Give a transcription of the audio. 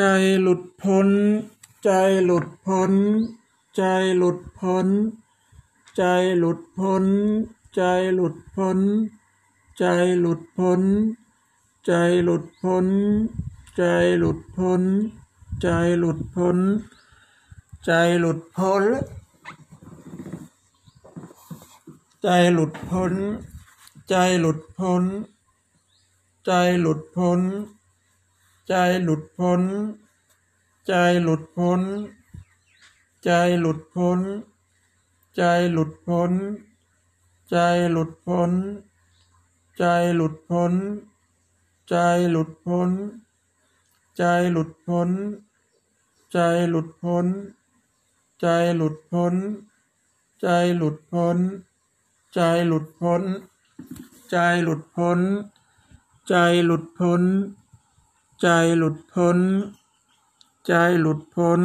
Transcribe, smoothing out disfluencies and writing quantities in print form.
ใจหลุดพ้นใจหลุดพ้นใจหลุดพ้นใจหลุดพ้นใจหลุดพ้นใจหลุดพ้นใจหลุดพ้นใจหลุดพ้นใจหลุดพ้นใจหลุดพ้นใจหลุดพ้นใจหลุดพ้นใจหลุดพ้นใจหลุดพ้นใจหลุดพ้นใจหลุดพ้นใจหลุดพ้นใจหลุดพ้นใจหลุดพ้นใจหลุดพ้นใจหลุดพ้นใจหลุดพ้นใจหลุดพ้นใจหลุดพ้นใจหลุดพ้นใจหลุดพ้นใจหลุดพ้นใจหลุดพ้นใจหลุดพ้น